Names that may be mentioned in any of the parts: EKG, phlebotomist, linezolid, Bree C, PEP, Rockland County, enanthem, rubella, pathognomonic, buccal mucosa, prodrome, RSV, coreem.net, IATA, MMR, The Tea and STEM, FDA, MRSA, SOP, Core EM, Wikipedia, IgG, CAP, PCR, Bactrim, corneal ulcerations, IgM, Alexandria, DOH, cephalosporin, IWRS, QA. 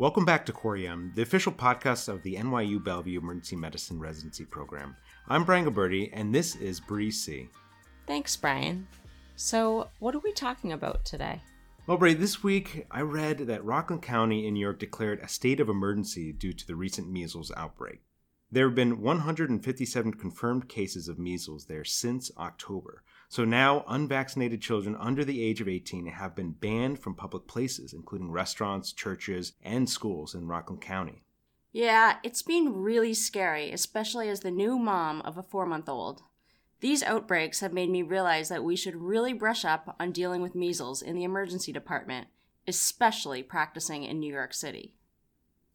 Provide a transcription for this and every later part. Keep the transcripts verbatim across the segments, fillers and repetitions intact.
Welcome back to Core E M, the official podcast of the N Y U Bellevue Emergency Medicine Residency Program. I'm Brian Gilberti, and this is Bree C. Thanks, Brian. So, what are we talking about today? Well, Bree, this week I read that Rockland County in New York declared a state of emergency due to the recent measles outbreak. There have been one hundred fifty-seven confirmed cases of measles there since October. So now, unvaccinated children under the age of eighteen have been banned from public places, including restaurants, churches, and schools in Rockland County. Yeah, it's been really scary, especially as the new mom of a four-month-old. These outbreaks have made me realize that we should really brush up on dealing with measles in the emergency department, especially practicing in New York City.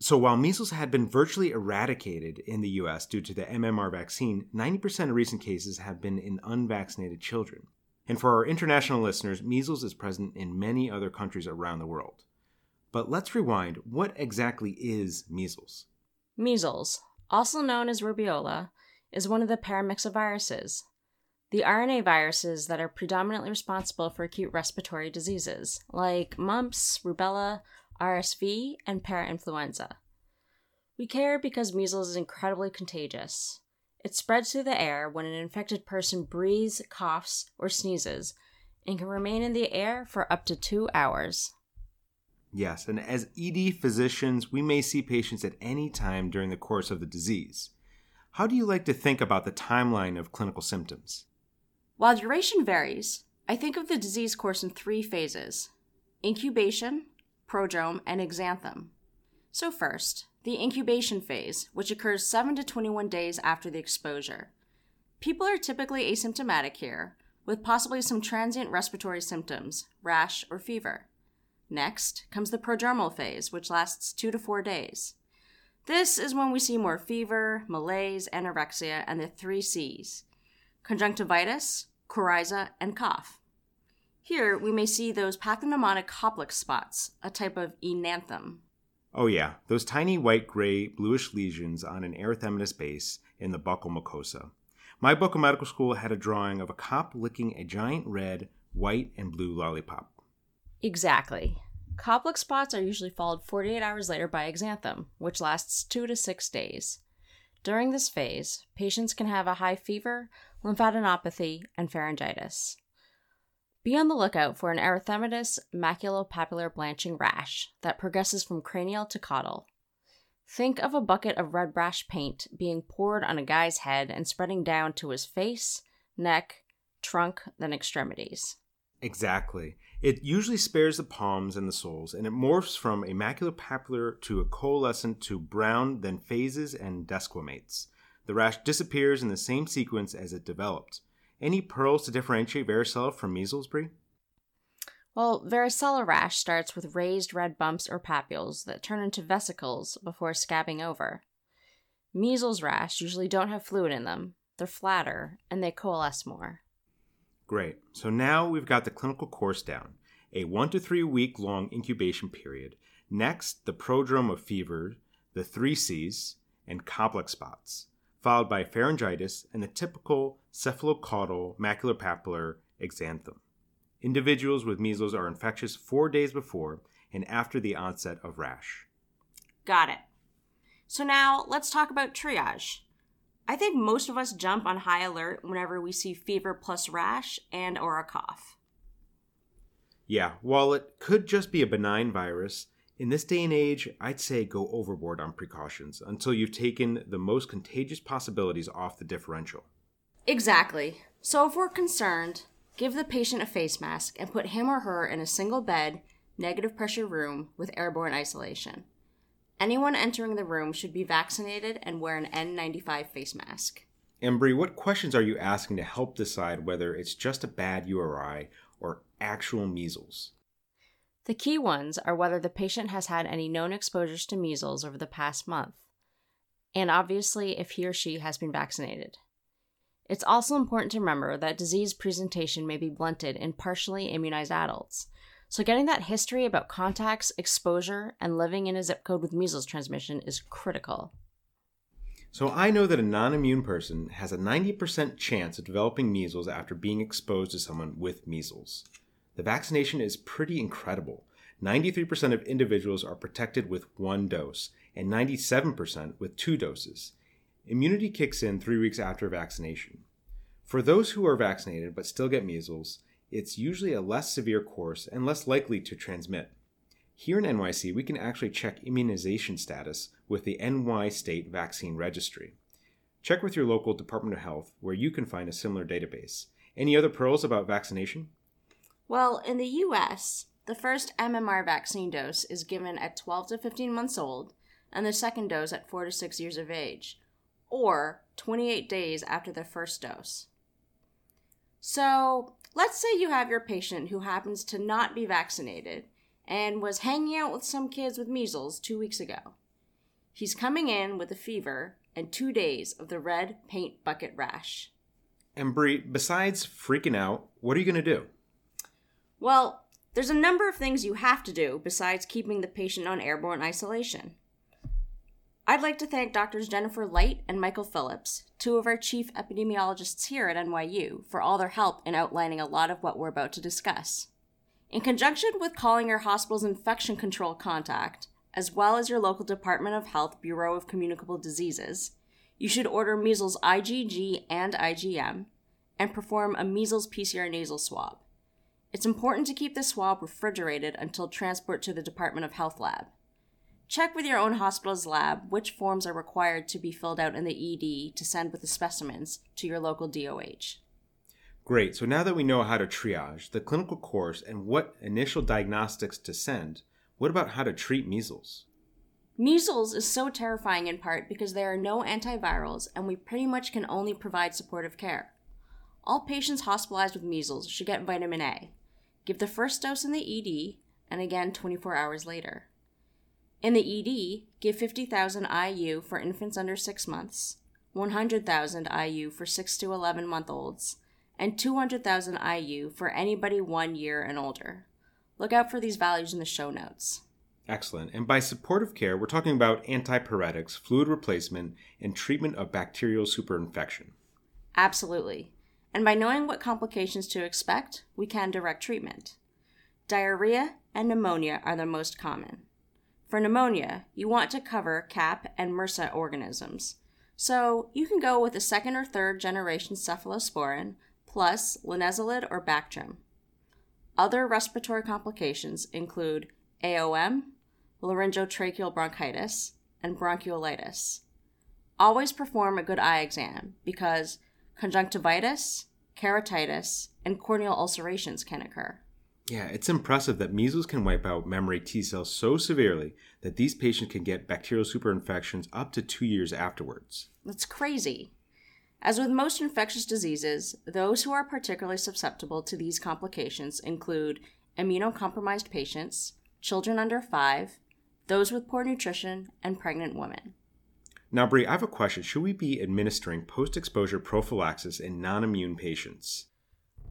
So while measles had been virtually eradicated in the U S due to the M M R vaccine, ninety percent of recent cases have been in unvaccinated children. And for our international listeners, measles is present in many other countries around the world. But let's rewind. What exactly is measles? Measles, also known as rubeola, is one of the paramyxoviruses, the R N A viruses that are predominantly responsible for acute respiratory diseases like mumps, rubella, R S V, and parainfluenza. We care because measles is incredibly contagious. It spreads through the air when an infected person breathes, coughs, or sneezes, and can remain in the air for up to two hours. Yes, and as E D physicians, we may see patients at any time during the course of the disease. How do you like to think about the timeline of clinical symptoms? While duration varies, I think of the disease course in three phases: incubation, prodrome, and exanthem. So first, the incubation phase, which occurs seven to twenty-one days after the exposure. People are typically asymptomatic here, with possibly some transient respiratory symptoms, rash or fever. Next comes the prodromal phase, which lasts two to four days. This is when we see more fever, malaise, anorexia, and the three C's: conjunctivitis, coryza, and cough. Here, we may see those pathognomonic Koplik spots, a type of enanthem. Oh yeah, those tiny white, gray, bluish lesions on an erythematous base in the buccal mucosa. My buccal medical school had a drawing of a cop licking a giant red, white, and blue lollipop. Exactly. Koplik spots are usually followed forty-eight hours later by exanthem, which lasts two to six days. During this phase, patients can have a high fever, lymphadenopathy, and pharyngitis. Be on the lookout for an erythematous maculopapular blanching rash that progresses from cranial to caudal. Think of a bucket of red rash paint being poured on a guy's head and spreading down to his face, neck, trunk, then extremities. Exactly. It usually spares the palms and the soles, and it morphs from a maculopapular to a coalescent to brown, then phases and desquamates. The rash disappears in the same sequence as it developed. Any pearls to differentiate varicella from measles, Bree? Well, varicella rash starts with raised red bumps or papules that turn into vesicles before scabbing over. Measles rash usually don't have fluid in them. They're flatter, and they coalesce more. Great. So now we've got the clinical course down. A one to three week long incubation period. Next, the prodrome of fever, the three C's, and Koplik spots, followed by pharyngitis and the typical cephalocaudal maculopapular exanthem. Individuals with measles are infectious four days before and after the onset of rash. Got it. So now let's talk about triage. I think most of us jump on high alert whenever we see fever plus rash and or a cough. Yeah, while it could just be a benign virus, in this day and age, I'd say go overboard on precautions until you've taken the most contagious possibilities off the differential. Exactly. So if we're concerned, give the patient a face mask and put him or her in a single bed, negative pressure room with airborne isolation. Anyone entering the room should be vaccinated and wear an N ninety-five face mask. And Bree, what questions are you asking to help decide whether it's just a bad U R I or actual measles? The key ones are whether the patient has had any known exposures to measles over the past month, and obviously if he or she has been vaccinated. It's also important to remember that disease presentation may be blunted in partially immunized adults, so getting that history about contacts, exposure, and living in a zip code with measles transmission is critical. So I know that a non-immune person has a ninety percent chance of developing measles after being exposed to someone with measles. The vaccination is pretty incredible. ninety-three percent of individuals are protected with one dose and ninety-seven percent with two doses. Immunity kicks in three weeks after vaccination. For those who are vaccinated but still get measles, it's usually a less severe course and less likely to transmit. Here in N Y C, we can actually check immunization status with the N Y State Vaccine Registry. Check with your local Department of Health where you can find a similar database. Any other pearls about vaccination? Well, in the U S, the first M M R vaccine dose is given at twelve to fifteen months old and the second dose at four to six years of age, or twenty-eight days after their first dose. So let's say you have your patient who happens to not be vaccinated and was hanging out with some kids with measles two weeks ago. He's coming in with a fever and two days of the red paint bucket rash. And Bree, besides freaking out, what are you going to do? Well, there's a number of things you have to do besides keeping the patient on airborne isolation. I'd like to thank Doctors Jennifer Light and Michael Phillips, two of our chief epidemiologists here at N Y U, for all their help in outlining a lot of what we're about to discuss. In conjunction with calling your hospital's infection control contact, as well as your local Department of Health Bureau of Communicable Diseases, you should order measles I G G and I G M and perform a measles P C R nasal swab. It's important to keep the swab refrigerated until transport to the Department of Health lab. Check with your own hospital's lab which forms are required to be filled out in the E D to send with the specimens to your local D O H. Great, so now that we know how to triage the clinical course and what initial diagnostics to send, what about how to treat measles? Measles is so terrifying in part because there are no antivirals and we pretty much can only provide supportive care. All patients hospitalized with measles should get vitamin A. Give the first dose in the E D and again twenty-four hours later. In the E D, give fifty thousand I U for infants under six months, one hundred thousand I U for six to eleven month olds, and two hundred thousand I U for anybody one year and older. Look out for these values in the show notes. Excellent. And by supportive care, we're talking about antipyretics, fluid replacement, and treatment of bacterial superinfection. Absolutely. And by knowing what complications to expect, we can direct treatment. Diarrhea and pneumonia are the most common. For pneumonia, you want to cover C A P and MRSA organisms. So you can go with a second or third generation cephalosporin plus linezolid or Bactrim. Other respiratory complications include A O M, laryngotracheal bronchitis, and bronchiolitis. Always perform a good eye exam because conjunctivitis, keratitis, and corneal ulcerations can occur. Yeah, it's impressive that measles can wipe out memory T cells so severely that these patients can get bacterial superinfections up to two years afterwards. That's crazy. As with most infectious diseases, those who are particularly susceptible to these complications include immunocompromised patients, children under five, those with poor nutrition, and pregnant women. Now, Bree, I have a question. Should we be administering post-exposure prophylaxis in non-immune patients?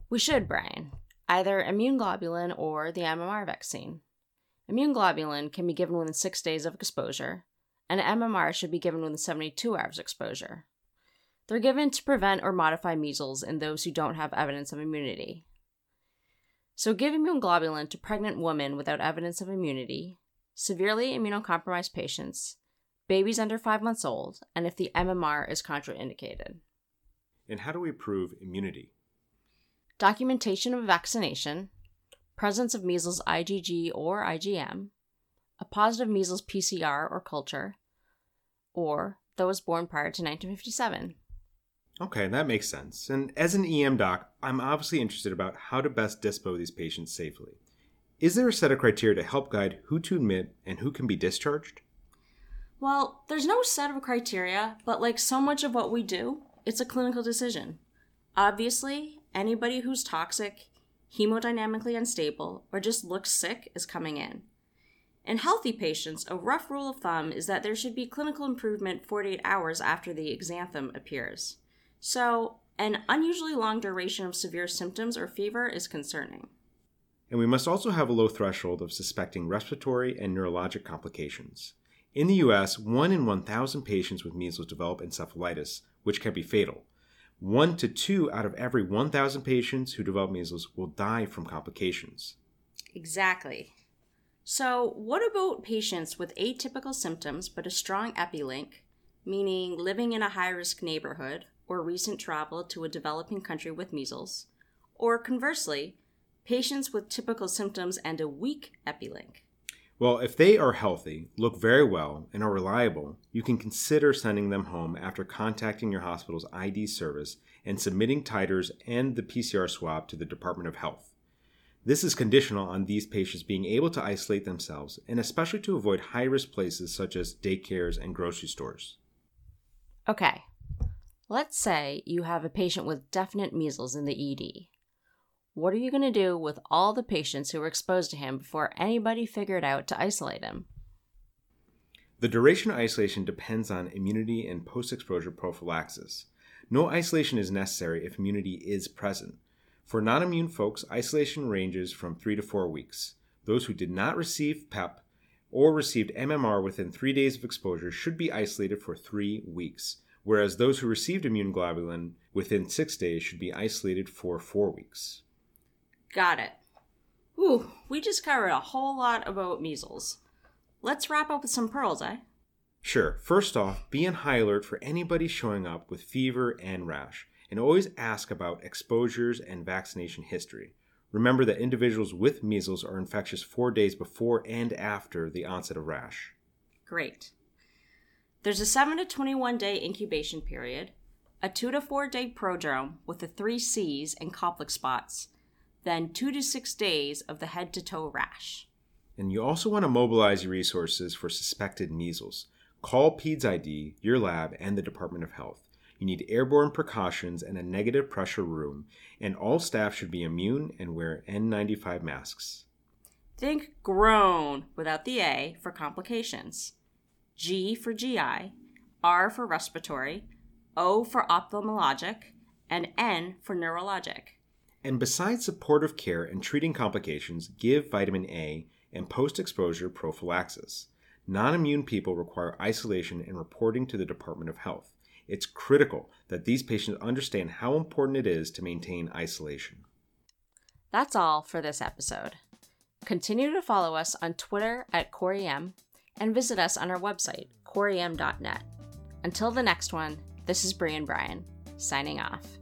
We should, Brian. Either immune globulin or the M M R vaccine. Immune globulin can be given within six days of exposure, and M M R should be given within seventy-two hours of exposure. They're given to prevent or modify measles in those who don't have evidence of immunity. So give immune globulin to pregnant women without evidence of immunity, severely immunocompromised patients, babies under five months old, and if the M M R is contraindicated. And how do we prove immunity? Documentation of vaccination, presence of measles I G G or I G M, a positive measles P C R or culture, or those born prior to nineteen fifty-seven. Okay, that makes sense. And as an E M doc, I'm obviously interested about how to best dispo these patients safely. Is there a set of criteria to help guide who to admit and who can be discharged? Well, there's no set of criteria, but like so much of what we do, it's a clinical decision. Obviously, anybody who's toxic, hemodynamically unstable, or just looks sick is coming in. In healthy patients, a rough rule of thumb is that there should be clinical improvement forty-eight hours after the exanthem appears. So, an unusually long duration of severe symptoms or fever is concerning. And we must also have a low threshold of suspecting respiratory and neurologic complications. In the U S, one in one thousand patients with measles develop encephalitis, which can be fatal. One to two out of every one thousand patients who develop measles will die from complications. Exactly. So what about patients with atypical symptoms but a strong epilink, meaning living in a high-risk neighborhood or recent travel to a developing country with measles, or conversely, patients with typical symptoms and a weak epilink? Well, if they are healthy, look very well, and are reliable, you can consider sending them home after contacting your hospital's I D service and submitting titers and the P C R swab to the Department of Health. This is conditional on these patients being able to isolate themselves, and especially to avoid high-risk places such as daycares and grocery stores. Okay, let's say you have a patient with definite measles in the E D. What are you going to do with all the patients who were exposed to him before anybody figured out to isolate him? The duration of isolation depends on immunity and post-exposure prophylaxis. No isolation is necessary if immunity is present. For non-immune folks, isolation ranges from three to four weeks. Those who did not receive PEP or received M M R within three days of exposure should be isolated for three weeks, whereas those who received immunoglobulin within six days should be isolated for four weeks. Got it. Ooh, we just covered a whole lot about measles. Let's wrap up with some pearls, eh? Sure. First off, be on high alert for anybody showing up with fever and rash, and always ask about exposures and vaccination history. Remember that individuals with measles are infectious four days before and after the onset of rash. Great. There's a seven to twenty-one day incubation period, a two to four day prodrome with the three C's and Koplik spots, then two to six days of the head-to-toe rash. And you also want to mobilize your resources for suspected measles. Call Peds I D, your lab, and the Department of Health. You need airborne precautions and a negative pressure room, and all staff should be immune and wear N ninety-five masks. Think groan without the A for complications, G for G I, R for respiratory, O for ophthalmologic, and N for neurologic. And besides supportive care and treating complications, give vitamin A and post-exposure prophylaxis. Non-immune people require isolation and reporting to the Department of Health. It's critical that these patients understand how important it is to maintain isolation. That's all for this episode. Continue to follow us on Twitter at Core E M and visit us on our website, core e m dot net. Until the next one, this is Bree and Brian, signing off.